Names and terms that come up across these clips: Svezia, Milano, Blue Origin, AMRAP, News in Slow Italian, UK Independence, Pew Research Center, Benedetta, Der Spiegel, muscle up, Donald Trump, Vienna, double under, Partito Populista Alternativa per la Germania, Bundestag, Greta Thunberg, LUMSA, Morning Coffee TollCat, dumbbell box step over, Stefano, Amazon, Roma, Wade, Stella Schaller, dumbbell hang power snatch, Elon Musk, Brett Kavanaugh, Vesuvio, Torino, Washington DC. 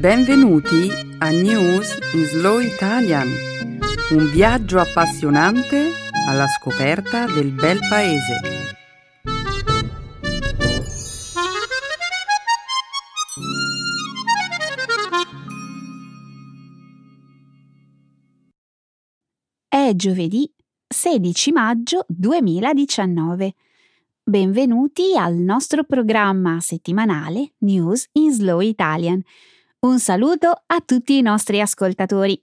Benvenuti a News in Slow Italian, un viaggio appassionante alla scoperta del bel paese. È giovedì 16 maggio 2019. Benvenuti al nostro programma settimanale News in Slow Italian. Un saluto a tutti i nostri ascoltatori.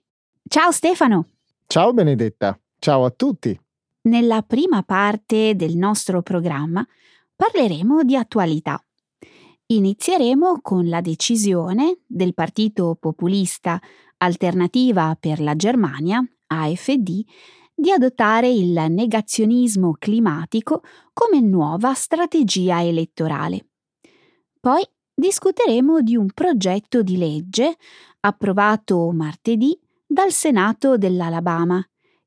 Ciao Stefano! Ciao Benedetta! Ciao a tutti! Nella prima parte del nostro programma parleremo di attualità. Inizieremo con la decisione del Partito Populista Alternativa per la Germania, AfD, di adottare il negazionismo climatico come nuova strategia elettorale. Poi discuteremo di un progetto di legge approvato martedì dal Senato dell'Alabama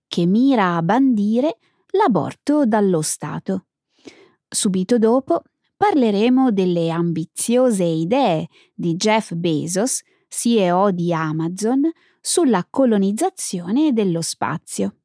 che mira a bandire l'aborto dallo Stato. Subito dopo parleremo delle ambiziose idee di Jeff Bezos, CEO di Amazon, sulla colonizzazione dello spazio.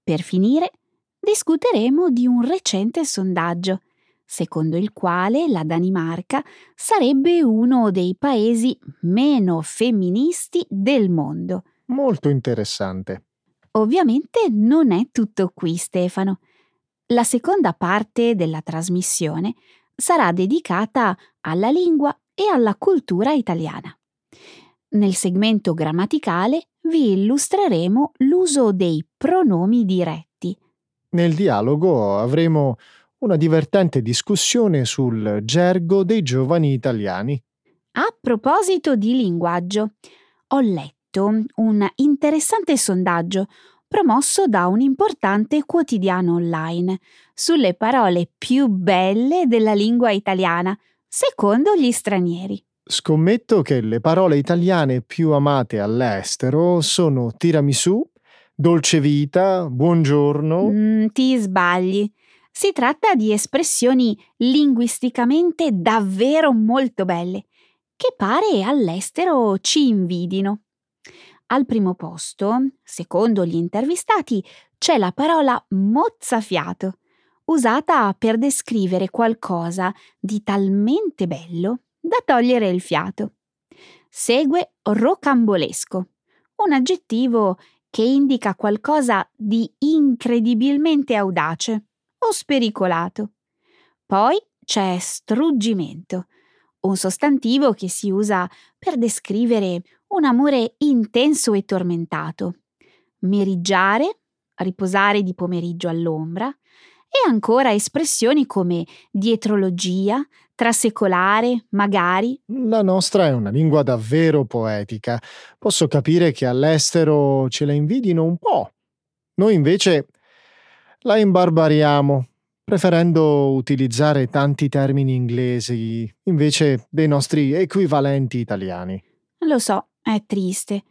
Per finire, discuteremo di un recente sondaggio secondo il quale la Danimarca sarebbe uno dei paesi meno femministi del mondo. Molto interessante. Ovviamente non è tutto qui, Stefano. La seconda parte della trasmissione sarà dedicata alla lingua e alla cultura italiana. Nel segmento grammaticale vi illustreremo l'uso dei pronomi diretti. Nel dialogo avremo una divertente discussione sul gergo dei giovani italiani. A proposito di linguaggio, ho letto un interessante sondaggio promosso da un importante quotidiano online sulle parole più belle della lingua italiana, secondo gli stranieri. Scommetto che le parole italiane più amate all'estero sono tiramisù, dolce vita, buongiorno. Ti sbagli. Si tratta di espressioni linguisticamente davvero molto belle, che pare all'estero ci invidino. Al primo posto, secondo gli intervistati, c'è la parola mozzafiato, usata per descrivere qualcosa di talmente bello da togliere il fiato. Segue rocambolesco, un aggettivo che indica qualcosa di incredibilmente audace o spericolato. Poi c'è struggimento, un sostantivo che si usa per descrivere un amore intenso e tormentato. Meriggiare, riposare di pomeriggio all'ombra, e ancora espressioni come dietrologia, trasecolare, magari. La nostra è una lingua davvero poetica. Posso capire che all'estero ce la invidino un po'. Noi invece la imbarbariamo, preferendo utilizzare tanti termini inglesi invece dei nostri equivalenti italiani. Lo so, è triste.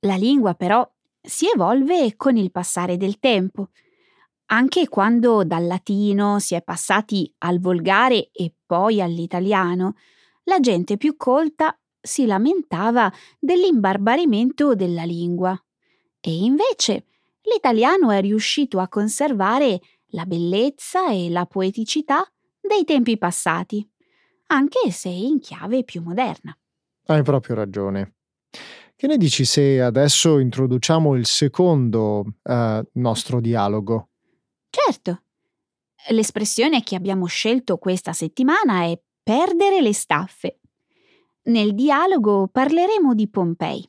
La lingua però si evolve con il passare del tempo. Anche quando dal latino si è passati al volgare e poi all'italiano, la gente più colta si lamentava dell'imbarbarimento della lingua. E invece l'italiano è riuscito a conservare la bellezza e la poeticità dei tempi passati, anche se in chiave più moderna. Hai proprio ragione. Che ne dici se adesso introduciamo il secondo nostro dialogo? Certo. L'espressione che abbiamo scelto questa settimana è perdere le staffe. Nel dialogo parleremo di Pompei,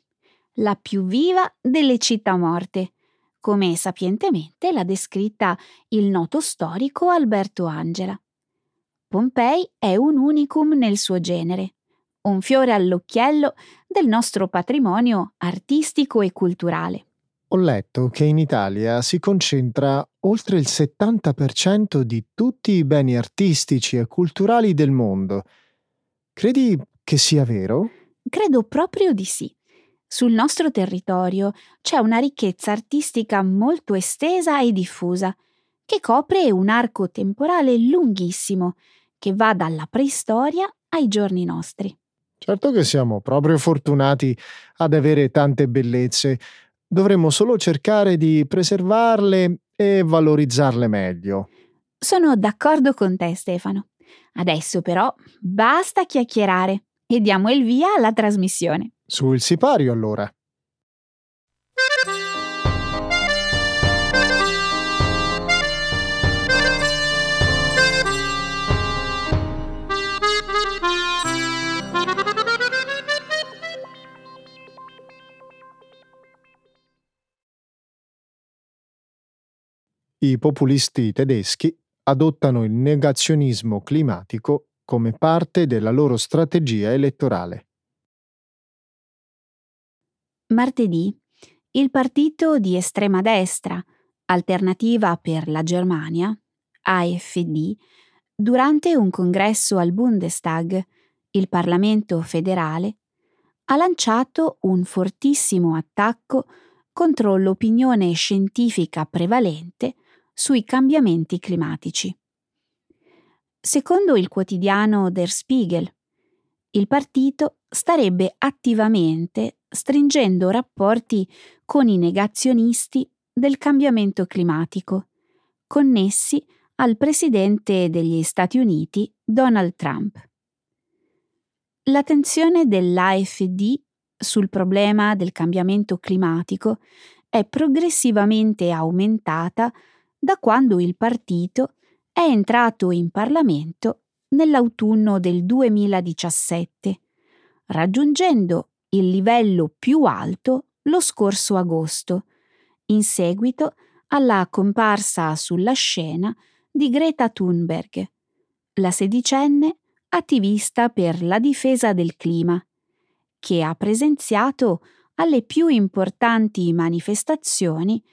la più viva delle città morte, come sapientemente l'ha descritta il noto storico Alberto Angela. Pompei è un unicum nel suo genere, un fiore all'occhiello del nostro patrimonio artistico e culturale. Ho letto che in Italia si concentra oltre il 70% di tutti i beni artistici e culturali del mondo. Credi che sia vero? Credo proprio di sì. Sul nostro territorio c'è una ricchezza artistica molto estesa e diffusa, che copre un arco temporale lunghissimo, che va dalla preistoria ai giorni nostri. Certo che siamo proprio fortunati ad avere tante bellezze. Dovremmo solo cercare di preservarle e valorizzarle meglio. Sono d'accordo con te, Stefano. Adesso però basta chiacchierare e diamo il via alla trasmissione. Sul sipario, allora. I populisti tedeschi adottano il negazionismo climatico come parte della loro strategia elettorale. Martedì, il partito di estrema destra, Alternativa per la Germania, AfD, durante un congresso al Bundestag, il Parlamento federale, ha lanciato un fortissimo attacco contro l'opinione scientifica prevalente sui cambiamenti climatici. Secondo il quotidiano Der Spiegel, il partito starebbe attivamente stringendo rapporti con i negazionisti del cambiamento climatico, connessi al presidente degli Stati Uniti Donald Trump. L'attenzione dell'AfD sul problema del cambiamento climatico è progressivamente aumentata da quando il partito è entrato in Parlamento nell'autunno del 2017, raggiungendo il livello più alto lo scorso agosto, in seguito alla comparsa sulla scena di Greta Thunberg, la sedicenne attivista per la difesa del clima, che ha presenziato alle più importanti manifestazioni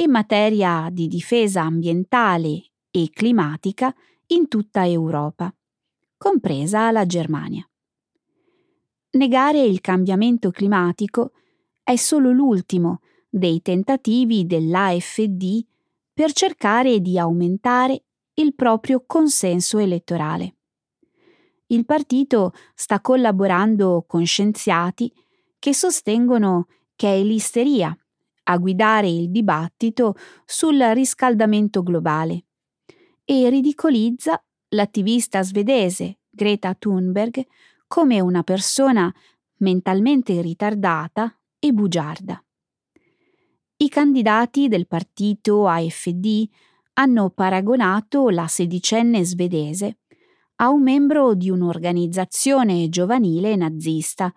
in materia di difesa ambientale e climatica in tutta Europa, compresa la Germania. Negare il cambiamento climatico è solo l'ultimo dei tentativi dell'AfD per cercare di aumentare il proprio consenso elettorale. Il partito sta collaborando con scienziati che sostengono che è l'isteria a guidare il dibattito sul riscaldamento globale e ridicolizza l'attivista svedese Greta Thunberg come una persona mentalmente ritardata e bugiarda. I candidati del partito AfD hanno paragonato la sedicenne svedese a un membro di un'organizzazione giovanile nazista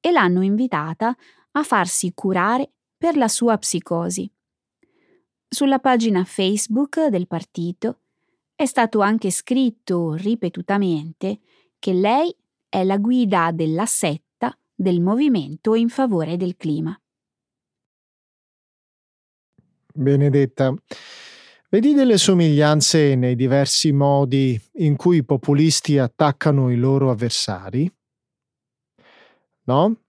e l'hanno invitata a farsi curare per la sua psicosi. Sulla pagina Facebook del partito è stato anche scritto ripetutamente che lei è la guida della setta del movimento in favore del clima. Benedetta, vedi delle somiglianze nei diversi modi in cui i populisti attaccano i loro avversari? No?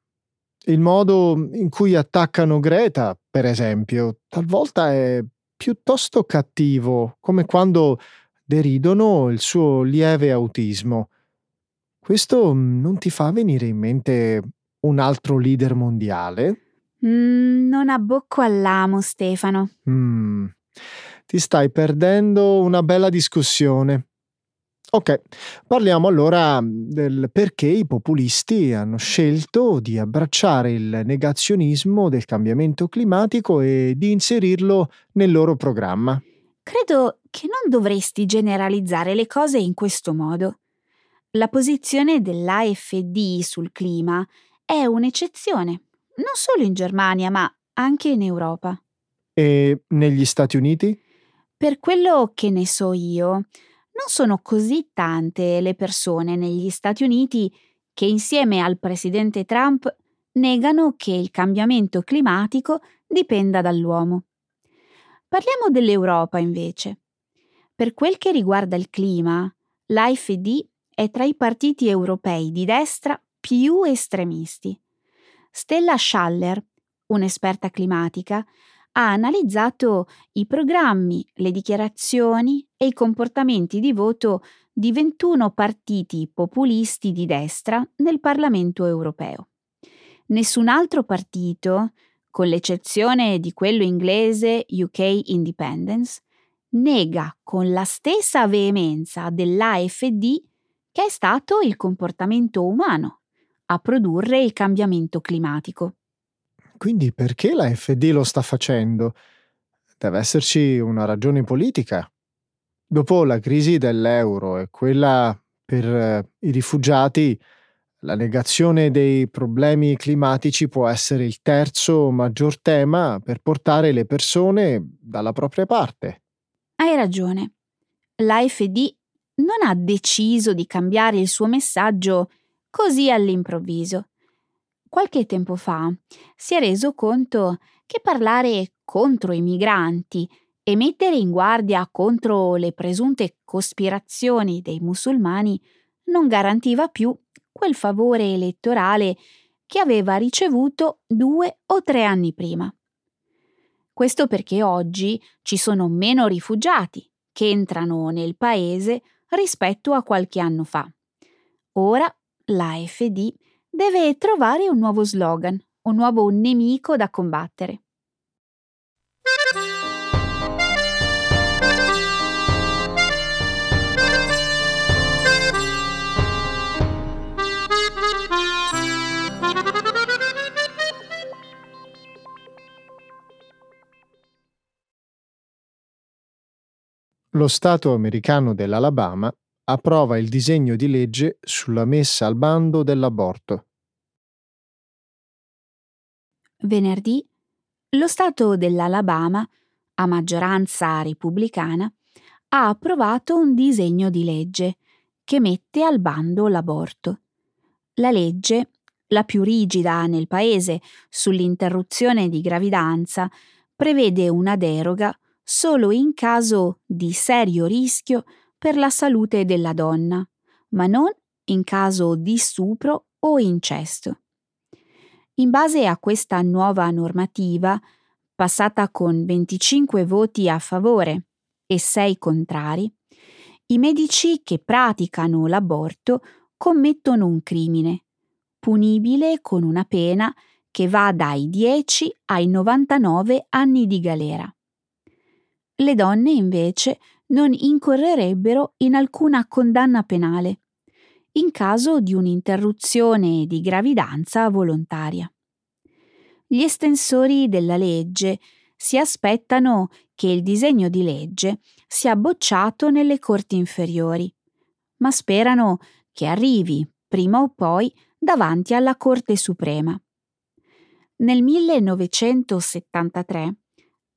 Il modo in cui attaccano Greta, per esempio, talvolta è piuttosto cattivo, come quando deridono il suo lieve autismo. Questo non ti fa venire in mente un altro leader mondiale? Non abbocco all'amo, Stefano. Ti stai perdendo una bella discussione. Ok, parliamo allora del perché i populisti hanno scelto di abbracciare il negazionismo del cambiamento climatico e di inserirlo nel loro programma. Credo che non dovresti generalizzare le cose in questo modo. La posizione dell'AfD sul clima è un'eccezione, non solo in Germania, ma anche in Europa. E negli Stati Uniti? Per quello che ne so io, non sono così tante le persone negli Stati Uniti che insieme al presidente Trump negano che il cambiamento climatico dipenda dall'uomo. Parliamo dell'Europa invece. Per quel che riguarda il clima, l'AfD è tra i partiti europei di destra più estremisti. Stella Schaller, un'esperta climatica, ha analizzato i programmi, le dichiarazioni e i comportamenti di voto di 21 partiti populisti di destra nel Parlamento europeo. Nessun altro partito, con l'eccezione di quello inglese UK Independence, nega con la stessa veemenza dell'AfD che è stato il comportamento umano a produrre il cambiamento climatico. Quindi perché l'AfD lo sta facendo? Deve esserci una ragione politica. Dopo la crisi dell'euro e quella per i rifugiati, la negazione dei problemi climatici può essere il terzo maggior tema per portare le persone dalla propria parte. Hai ragione. L'AfD non ha deciso di cambiare il suo messaggio così all'improvviso. Qualche tempo fa si è reso conto che parlare contro i migranti e mettere in guardia contro le presunte cospirazioni dei musulmani non garantiva più quel favore elettorale che aveva ricevuto 2 o 3 anni prima. Questo perché oggi ci sono meno rifugiati che entrano nel paese rispetto a qualche anno fa. Ora l'AfD deve trovare un nuovo slogan, un nuovo nemico da combattere. Lo Stato americano dell'Alabama approva il disegno di legge sulla messa al bando dell'aborto. Venerdì, lo Stato dell'Alabama, a maggioranza repubblicana, ha approvato un disegno di legge che mette al bando l'aborto. La legge, la più rigida nel paese sull'interruzione di gravidanza, prevede una deroga solo in caso di serio rischio per la salute della donna, ma non in caso di stupro o incesto. In base a questa nuova normativa, passata con 25 voti a favore e 6 contrari, i medici che praticano l'aborto commettono un crimine, punibile con una pena che va dai 10 ai 99 anni di galera. Le donne invece non incorrerebbero in alcuna condanna penale in caso di un'interruzione di gravidanza volontaria. Gli estensori della legge si aspettano che il disegno di legge sia bocciato nelle corti inferiori, ma sperano che arrivi, prima o poi, davanti alla Corte Suprema. Nel 1973,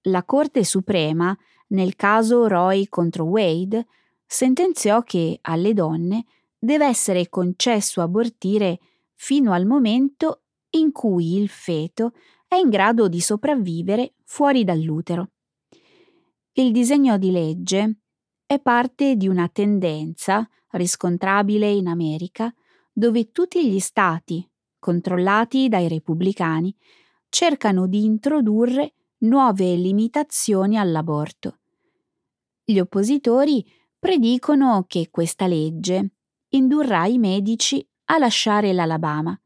la Corte Suprema, nel caso Roe contro Wade, sentenziò che alle donne deve essere concesso abortire fino al momento in cui il feto è in grado di sopravvivere fuori dall'utero. Il disegno di legge è parte di una tendenza riscontrabile in America, dove tutti gli stati, controllati dai repubblicani, cercano di introdurre nuove limitazioni all'aborto. Gli oppositori predicono che questa legge indurrà i medici a lasciare l'Alabama,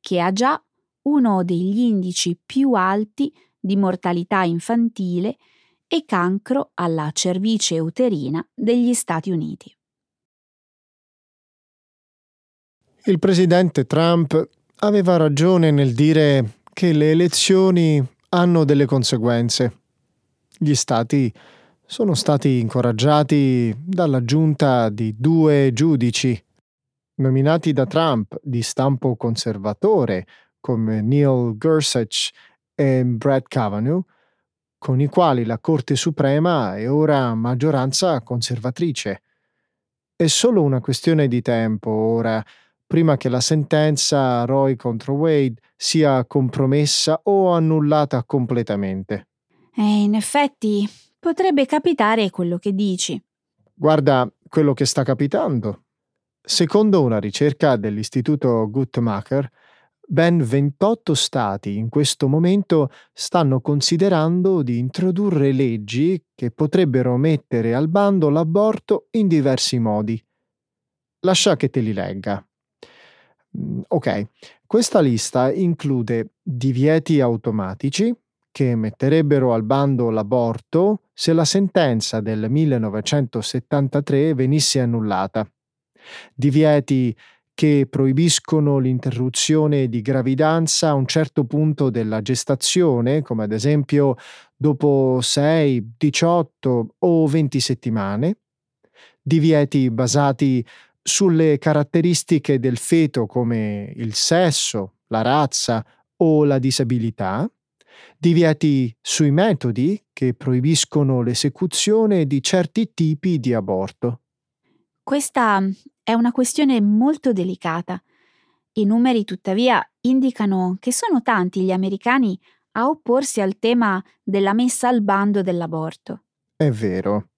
che ha già uno degli indici più alti di mortalità infantile e cancro alla cervice uterina degli Stati Uniti. Il presidente Trump aveva ragione nel dire che le elezioni hanno delle conseguenze. Gli stati sono stati incoraggiati dall'aggiunta di 2 giudici nominati da Trump di stampo conservatore come Neil Gorsuch e Brett Kavanaugh, con i quali la Corte Suprema è ora maggioranza conservatrice. È solo una questione di tempo ora prima che la sentenza Roe contro Wade sia compromessa o annullata completamente. E in effetti potrebbe capitare quello che dici. Guarda quello che sta capitando. Secondo una ricerca dell'Istituto Guttmacher, Ben 28 stati in questo momento stanno considerando di introdurre leggi che potrebbero mettere al bando l'aborto in diversi modi. Lascia che te li legga. Ok, questa lista include divieti automatici che metterebbero al bando l'aborto se la sentenza del 1973 venisse annullata. Divieti che proibiscono l'interruzione di gravidanza a un certo punto della gestazione, come ad esempio dopo 6, 18 o 20 settimane, divieti basati sulle caratteristiche del feto come il sesso, la razza o la disabilità, divieti sui metodi che proibiscono l'esecuzione di certi tipi di aborto. Questa è una questione molto delicata. I numeri, tuttavia, indicano che sono tanti gli americani a opporsi al tema della messa al bando dell'aborto. È vero.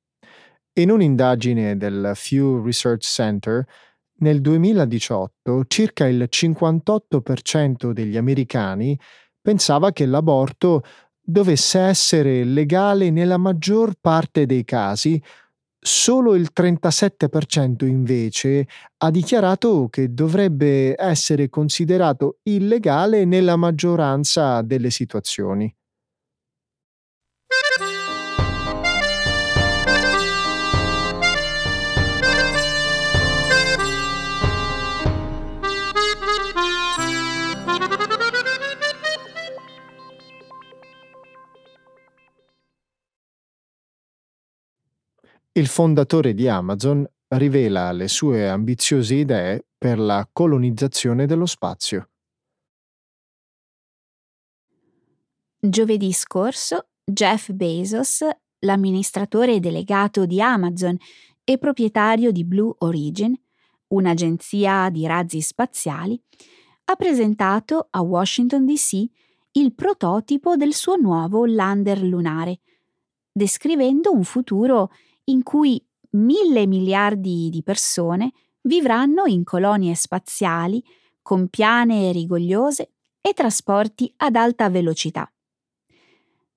In un'indagine del Pew Research Center, nel 2018 circa il 58% degli americani pensava che l'aborto dovesse essere legale nella maggior parte dei casi. Solo il 37% invece ha dichiarato che dovrebbe essere considerato illegale nella maggioranza delle situazioni. Il fondatore di Amazon rivela le sue ambiziose idee per la colonizzazione dello spazio. Giovedì scorso, Jeff Bezos, l'amministratore delegato di Amazon e proprietario di Blue Origin, un'agenzia di razzi spaziali, ha presentato a Washington DC il prototipo del suo nuovo lander lunare, descrivendo un futuro in cui 1.000 miliardi di persone vivranno in colonie spaziali con piane rigogliose e trasporti ad alta velocità.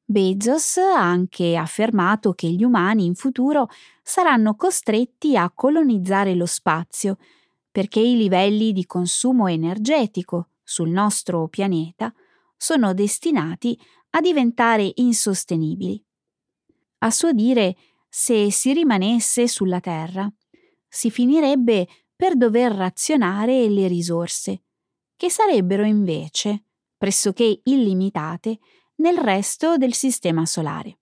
Bezos ha anche affermato che gli umani in futuro saranno costretti a colonizzare lo spazio perché i livelli di consumo energetico sul nostro pianeta sono destinati a diventare insostenibili. A suo dire, se si rimanesse sulla Terra, si finirebbe per dover razionare le risorse, che sarebbero invece pressoché illimitate nel resto del Sistema Solare.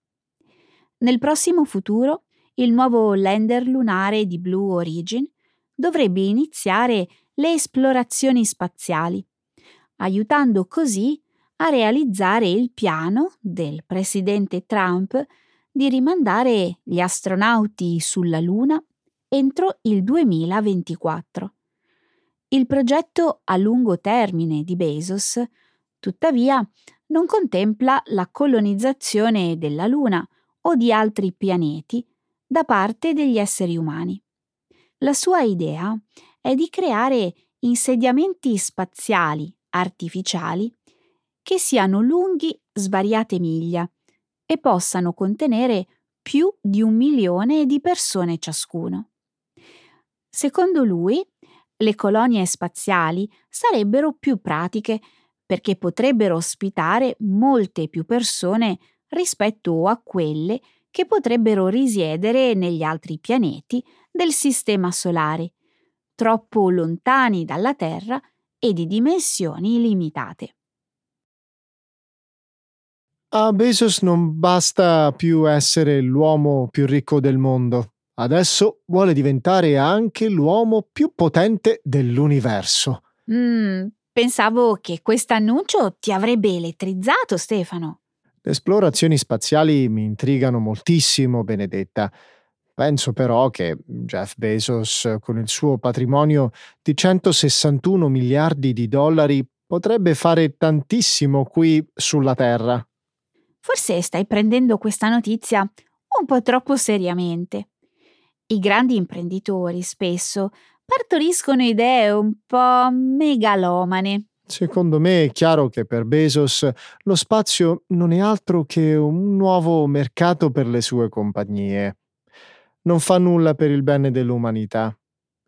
Nel prossimo futuro, il nuovo lander lunare di Blue Origin dovrebbe iniziare le esplorazioni spaziali, aiutando così a realizzare il piano del presidente Trump di rimandare gli astronauti sulla Luna entro il 2024. Il progetto a lungo termine di Bezos, tuttavia, non contempla la colonizzazione della Luna o di altri pianeti da parte degli esseri umani. La sua idea è di creare insediamenti spaziali artificiali che siano lunghi svariate miglia e possano contenere più di 1 milione di persone ciascuno. Secondo lui, le colonie spaziali sarebbero più pratiche perché potrebbero ospitare molte più persone rispetto a quelle che potrebbero risiedere negli altri pianeti del Sistema Solare, troppo lontani dalla Terra e di dimensioni limitate. A Bezos non basta più essere l'uomo più ricco del mondo. Adesso vuole diventare anche l'uomo più potente dell'universo. Pensavo che quest'annuncio ti avrebbe elettrizzato, Stefano. Le esplorazioni spaziali mi intrigano moltissimo, Benedetta. Penso però che Jeff Bezos, con il suo patrimonio di 161 miliardi di dollari, potrebbe fare tantissimo qui sulla Terra. Forse stai prendendo questa notizia un po' troppo seriamente. I grandi imprenditori spesso partoriscono idee un po' megalomane. Secondo me è chiaro che per Bezos lo spazio non è altro che un nuovo mercato per le sue compagnie. Non fa nulla per il bene dell'umanità.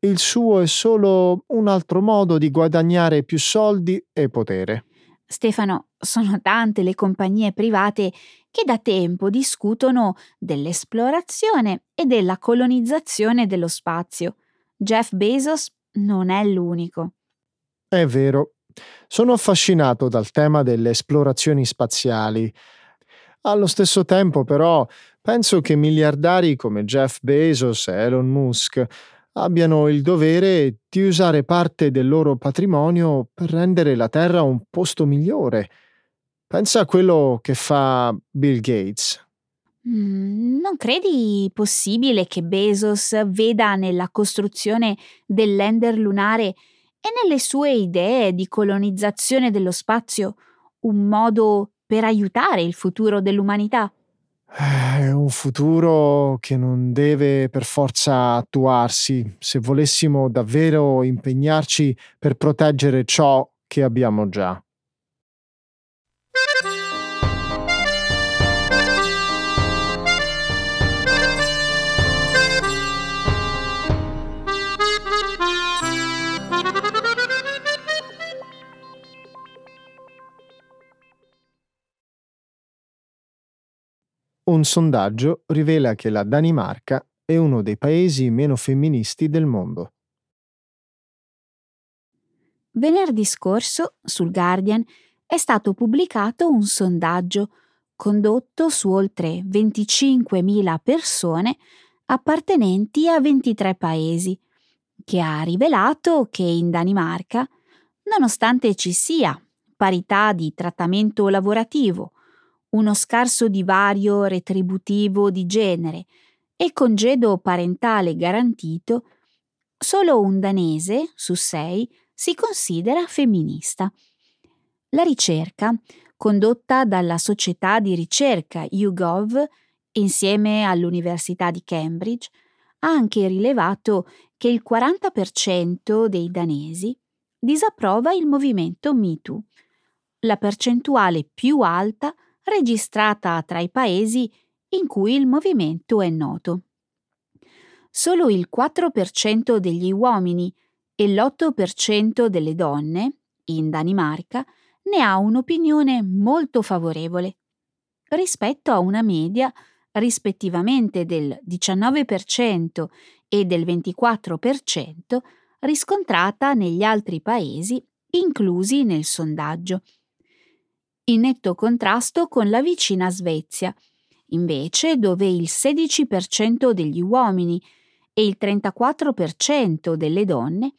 Il suo è solo un altro modo di guadagnare più soldi e potere. Stefano, sono tante le compagnie private che da tempo discutono dell'esplorazione e della colonizzazione dello spazio. Jeff Bezos non è l'unico. È vero. Sono affascinato dal tema delle esplorazioni spaziali. Allo stesso tempo, però, penso che miliardari come Jeff Bezos e Elon Musk abbiano il dovere di usare parte del loro patrimonio per rendere la Terra un posto migliore. Pensa a quello che fa Bill Gates. Non credi possibile che Bezos veda nella costruzione del lander lunare e nelle sue idee di colonizzazione dello spazio un modo per aiutare il futuro dell'umanità? È un futuro che non deve per forza attuarsi, se volessimo davvero impegnarci per proteggere ciò che abbiamo già. Un sondaggio rivela che la Danimarca è uno dei paesi meno femministi del mondo. Venerdì scorso, sul Guardian, è stato pubblicato un sondaggio condotto su oltre 25.000 persone appartenenti a 23 paesi, che ha rivelato che in Danimarca, nonostante ci sia parità di trattamento lavorativo, uno scarso divario retributivo di genere e congedo parentale garantito, solo un danese su 6 si considera femminista. La ricerca, condotta dalla società di ricerca YouGov insieme all'Università di Cambridge, ha anche rilevato che il 40% dei danesi disapprova il movimento MeToo, la percentuale più alta registrata tra i paesi in cui il movimento è noto. Solo il 4% degli uomini e l'8% delle donne, in Danimarca, ne ha un'opinione molto favorevole, rispetto a una media rispettivamente del 19% e del 24% riscontrata negli altri paesi inclusi nel sondaggio. In netto contrasto con la vicina Svezia, invece, dove il 16% degli uomini e il 34% delle donne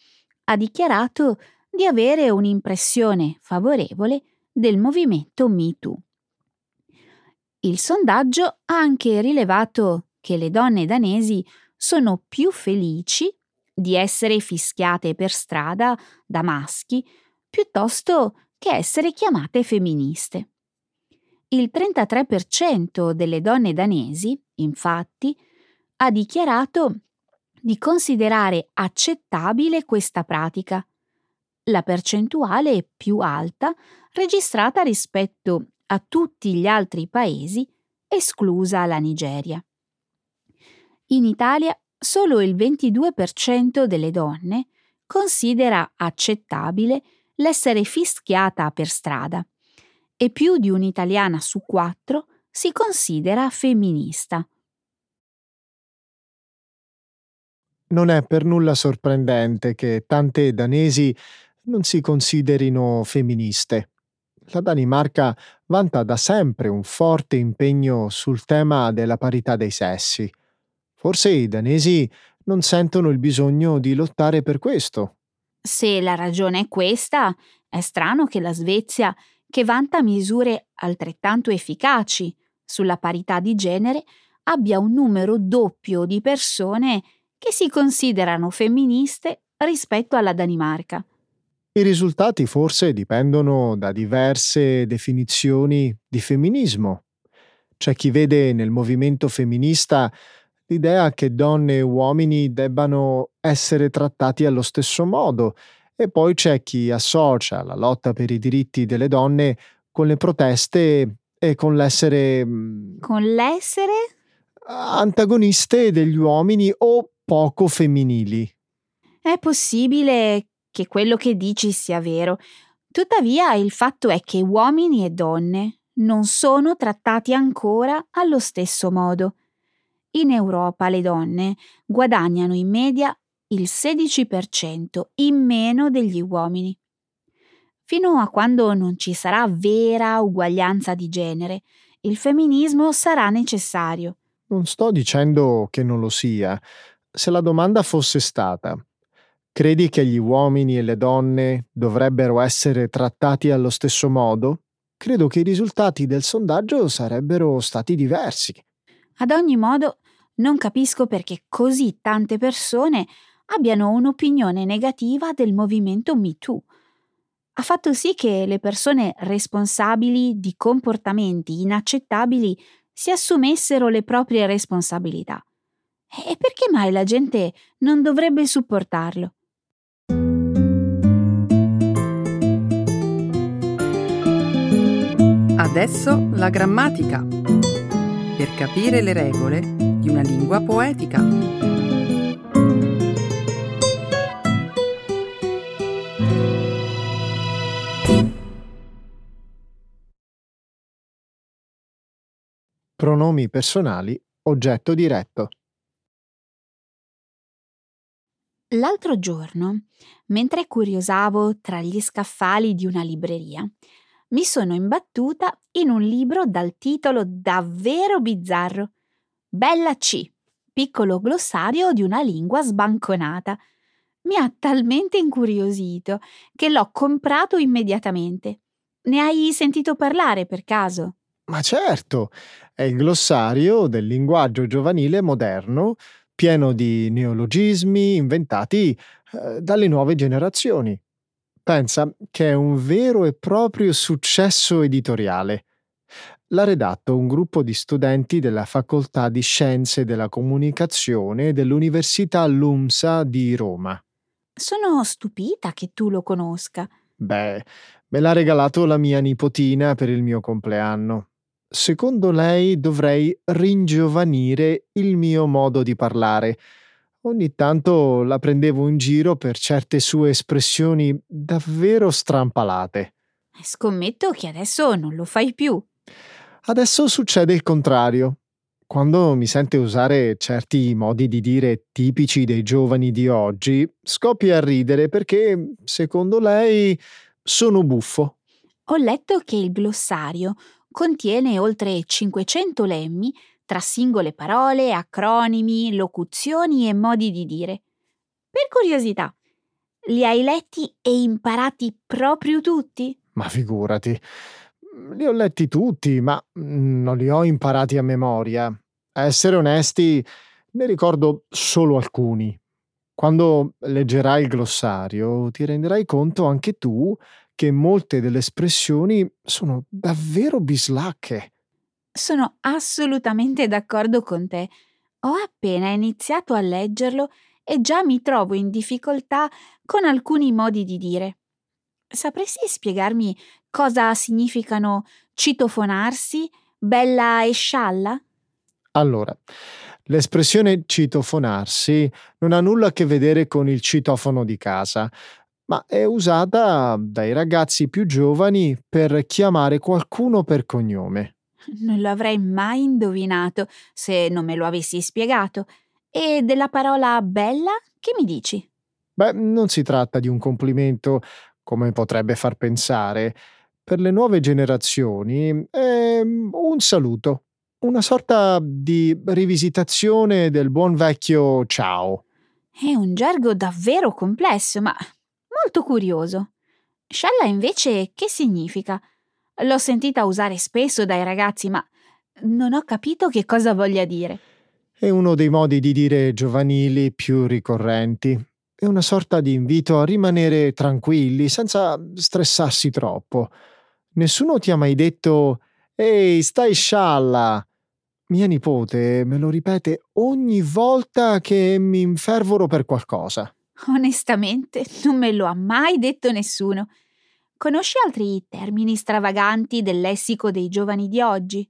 ha dichiarato di avere un'impressione favorevole del movimento MeToo. Il sondaggio ha anche rilevato che le donne danesi sono più felici di essere fischiate per strada da maschi piuttosto che essere chiamate femministe. Il 33% delle donne danesi, infatti, ha dichiarato di considerare accettabile questa pratica, la percentuale più alta registrata rispetto a tutti gli altri paesi, esclusa la Nigeria. In Italia solo il 22% delle donne considera accettabile l'essere fischiata per strada e più di un'italiana su 4 si considera femminista. Non è per nulla sorprendente che tante danesi non si considerino femministe. La Danimarca vanta da sempre un forte impegno sul tema della parità dei sessi. Forse i danesi non sentono il bisogno di lottare per questo. Se la ragione è questa, è strano che la Svezia, che vanta misure altrettanto efficaci sulla parità di genere, abbia un numero doppio di persone che si considerano femministe rispetto alla Danimarca. I risultati forse dipendono da diverse definizioni di femminismo. C'è chi vede nel movimento femminista l'idea che donne e uomini debbano essere trattati allo stesso modo E poi c'è chi associa la lotta per i diritti delle donne con le proteste e con l'essere... Con l'essere? Antagoniste degli uomini o poco femminili. È possibile che quello che dici sia vero. Tuttavia il fatto è che uomini e donne non sono trattati ancora allo stesso modo. In Europa le donne guadagnano in media il 16% in meno degli uomini. Fino a quando non ci sarà vera uguaglianza di genere, il femminismo sarà necessario. Non sto dicendo che non lo sia. Se la domanda fosse stata: credi che gli uomini e le donne dovrebbero essere trattati allo stesso modo? Credo che i risultati del sondaggio sarebbero stati diversi. Ad ogni modo, non capisco perché così tante persone abbiano un'opinione negativa del movimento MeToo. Ha fatto sì che le persone responsabili di comportamenti inaccettabili si assumessero le proprie responsabilità. E perché mai la gente non dovrebbe supportarlo? Adesso la grammatica, per capire le regole di una lingua poetica. Pronomi personali, oggetto diretto. L'altro giorno, mentre curiosavo tra gli scaffali di una libreria, mi sono imbattuta in un libro dal titolo davvero bizzarro. Bella C, piccolo glossario di una lingua sbanconata. Mi ha talmente incuriosito che l'ho comprato immediatamente. Ne hai sentito parlare per caso? Ma certo, è il glossario del linguaggio giovanile moderno, pieno di neologismi inventati dalle nuove generazioni. Pensa che è un vero e proprio successo editoriale. L'ha redatto un gruppo di studenti della Facoltà di Scienze della Comunicazione dell'Università LUMSA di Roma. Sono stupita che tu lo conosca. Beh, me l'ha regalato la mia nipotina per il mio compleanno. Secondo lei dovrei ringiovanire il mio modo di parlare. Ogni tanto la prendevo in giro per certe sue espressioni davvero strampalate. Scommetto che adesso non lo fai più. Adesso succede il contrario. Quando mi sente usare certi modi di dire tipici dei giovani di oggi, scoppia a ridere perché, secondo lei, sono buffo. Ho letto che il glossario contiene oltre 500 lemmi tra singole parole, acronimi, locuzioni e modi di dire. Per curiosità, li hai letti e imparati proprio tutti? Ma figurati, li ho letti tutti, ma non li ho imparati a memoria. A essere onesti, ne ricordo solo alcuni. Quando leggerai il glossario, ti renderai conto anche tu che molte delle espressioni sono davvero bislacche. Sono assolutamente d'accordo con te. Ho appena iniziato a leggerlo e già mi trovo in difficoltà con alcuni modi di dire. Sapresti spiegarmi cosa significano citofonarsi, bella e scialla? Allora, l'espressione citofonarsi non ha nulla a che vedere con il citofono di casa, ma è usata dai ragazzi più giovani per chiamare qualcuno per cognome. Non lo avrei mai indovinato se non me lo avessi spiegato. E della parola bella, che mi dici? Beh, non si tratta di un complimento, come potrebbe far pensare. Per le nuove generazioni è un saluto, una sorta di rivisitazione del buon vecchio ciao. È un gergo davvero complesso, ma molto curioso. Scialla invece che significa? L'ho sentita usare spesso dai ragazzi, ma non ho capito che cosa voglia dire. È uno dei modi di dire giovanili più ricorrenti. È una sorta di invito a rimanere tranquilli, senza stressarsi troppo. Nessuno ti ha mai detto «Ehi, stai scialla!» Mia nipote me lo ripete ogni volta che mi infervoro per qualcosa. Onestamente, non me lo ha mai detto nessuno. Conosci altri termini stravaganti del lessico dei giovani di oggi?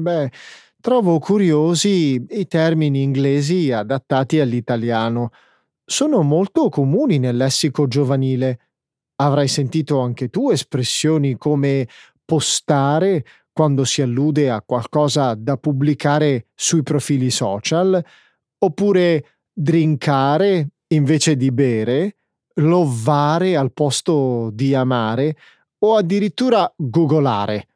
Beh, trovo curiosi i termini inglesi adattati all'italiano. Sono molto comuni nel lessico giovanile. Avrai sentito anche tu espressioni come postare quando si allude a qualcosa da pubblicare sui profili social, oppure drinkare invece di bere, lovare al posto di amare o addirittura googolare.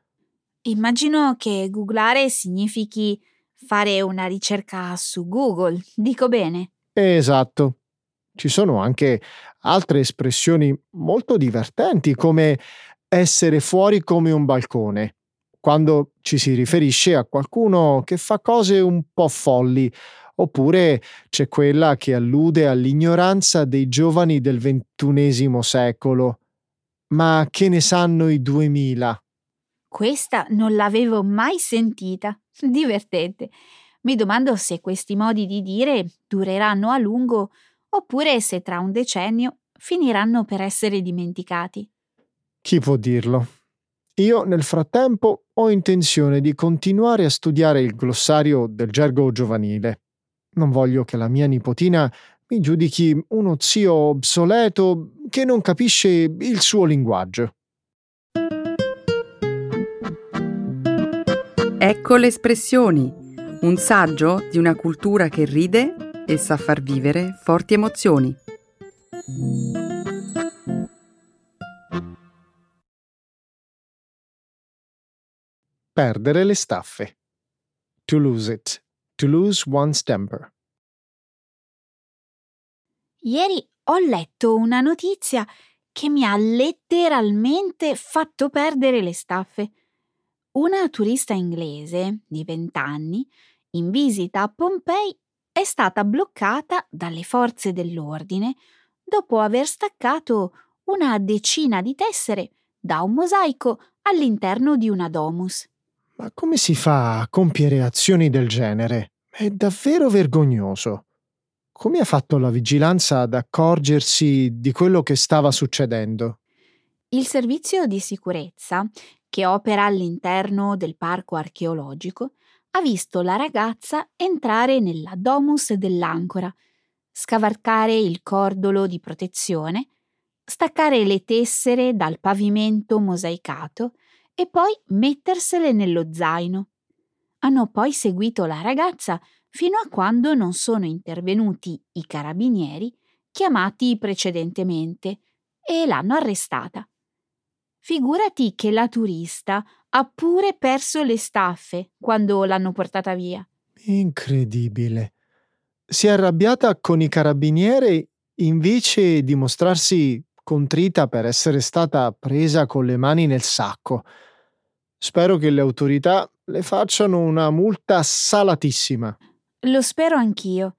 Immagino che googlare significhi fare una ricerca su Google, dico bene? Esatto. Ci sono anche altre espressioni molto divertenti come essere fuori come un balcone, quando ci si riferisce a qualcuno che fa cose un po' folli, oppure c'è quella che allude all'ignoranza dei giovani del XXI secolo. Ma che ne sanno i 2000? Questa non l'avevo mai sentita. Divertente. Mi domando se questi modi di dire dureranno a lungo oppure se tra un decennio finiranno per essere dimenticati. Chi può dirlo? Io nel frattempo ho intenzione di continuare a studiare il glossario del gergo giovanile. Non voglio che la mia nipotina mi giudichi uno zio obsoleto che non capisce il suo linguaggio. Ecco le espressioni, un saggio di una cultura che ride e sa far vivere forti emozioni. Perdere le staffe. To lose it. To lose one's temper. Ieri ho letto una notizia che mi ha letteralmente fatto perdere le staffe. Una turista inglese di 20 anni, in visita a Pompei, è stata bloccata dalle forze dell'ordine dopo aver staccato una decina di tessere da un mosaico all'interno di una domus. Ma come si fa a compiere azioni del genere? È davvero vergognoso. Come ha fatto la vigilanza ad accorgersi di quello che stava succedendo? Il servizio di sicurezza, che opera all'interno del parco archeologico, ha visto la ragazza entrare nella domus dell'Ancora, scavalcare il cordolo di protezione, staccare le tessere dal pavimento mosaicato e poi mettersele nello zaino. Hanno poi seguito la ragazza fino a quando non sono intervenuti i carabinieri chiamati precedentemente e l'hanno arrestata. Figurati che la turista ha pure perso le staffe quando l'hanno portata via. Incredibile. Si è arrabbiata con i carabinieri invece di mostrarsi contrita per essere stata presa con le mani nel sacco. Spero che le autorità le facciano una multa salatissima. Lo spero anch'io.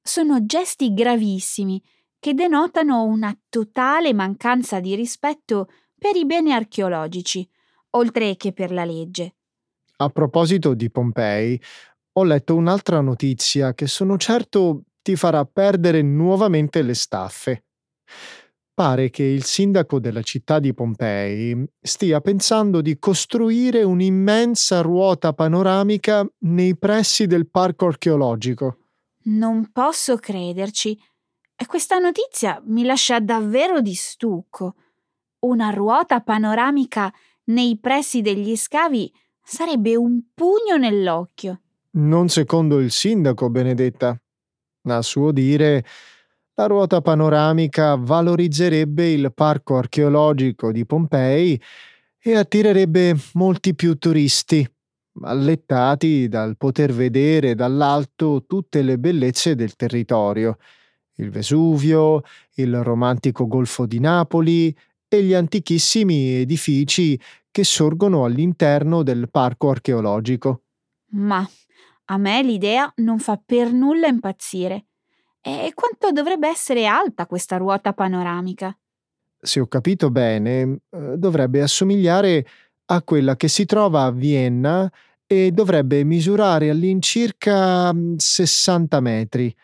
Sono gesti gravissimi che denotano una totale mancanza di rispetto per i beni archeologici, oltre che per la legge. A proposito di Pompei, ho letto un'altra notizia che sono certo ti farà perdere nuovamente le staffe. Pare che il sindaco della città di Pompei stia pensando di costruire un'immensa ruota panoramica nei pressi del parco archeologico. Non posso crederci. Questa notizia mi lascia davvero di stucco. Una ruota panoramica nei pressi degli scavi sarebbe un pugno nell'occhio. Non secondo il sindaco, Benedetta. A suo dire, la ruota panoramica valorizzerebbe il parco archeologico di Pompei e attirerebbe molti più turisti, allettati dal poter vedere dall'alto tutte le bellezze del territorio, il Vesuvio, il romantico golfo di Napoli e gli antichissimi edifici che sorgono all'interno del parco archeologico. Ma a me l'idea non fa per nulla impazzire. E quanto dovrebbe essere alta questa ruota panoramica? Se ho capito bene, dovrebbe assomigliare a quella che si trova a Vienna e dovrebbe misurare all'incirca 60 metri.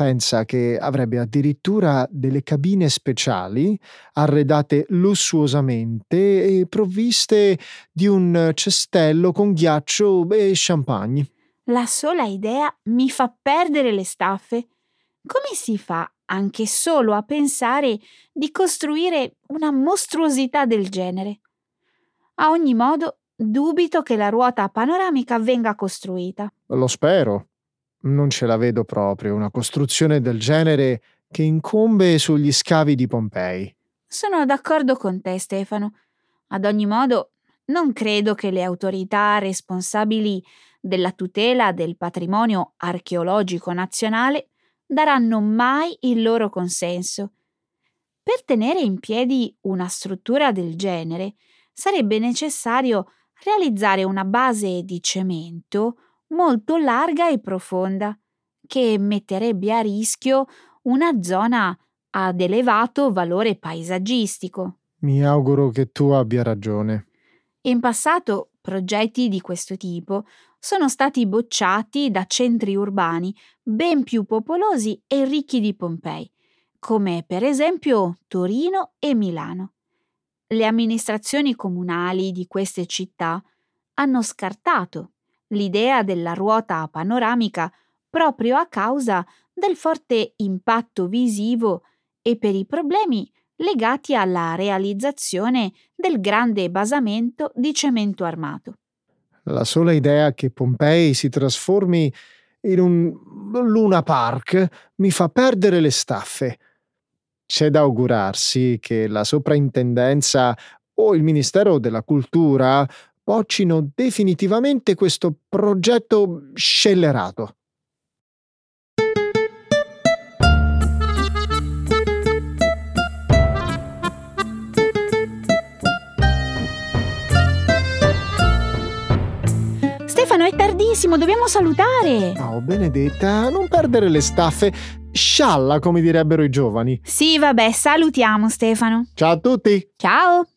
pensa che avrebbe addirittura delle cabine speciali arredate lussuosamente e provviste di un cestello con ghiaccio e champagne. La sola idea mi fa perdere le staffe. Come si fa anche solo a pensare di costruire una mostruosità del genere? A ogni modo, dubito che la ruota panoramica venga costruita. Lo spero. Non ce la vedo proprio, una costruzione del genere che incombe sugli scavi di Pompei. Sono d'accordo con te, Stefano. Ad ogni modo, non credo che le autorità responsabili della tutela del patrimonio archeologico nazionale daranno mai il loro consenso. Per tenere in piedi una struttura del genere sarebbe necessario realizzare una base di cemento molto larga e profonda, che metterebbe a rischio una zona ad elevato valore paesaggistico. Mi auguro che tu abbia ragione. In passato progetti di questo tipo sono stati bocciati da centri urbani ben più popolosi e ricchi di Pompei, come per esempio Torino e Milano. Le amministrazioni comunali di queste città hanno scartato l'idea della ruota panoramica proprio a causa del forte impatto visivo e per i problemi legati alla realizzazione del grande basamento di cemento armato. La sola idea che Pompei si trasformi in un Luna Park mi fa perdere le staffe. C'è da augurarsi che la soprintendenza o il Ministero della Cultura boccino definitivamente questo progetto scellerato. Stefano, è tardissimo, dobbiamo salutare. Oh, Benedetta, non perdere le staffe. Scialla, come direbbero i giovani. Sì, vabbè, salutiamo Stefano. Ciao a tutti. Ciao.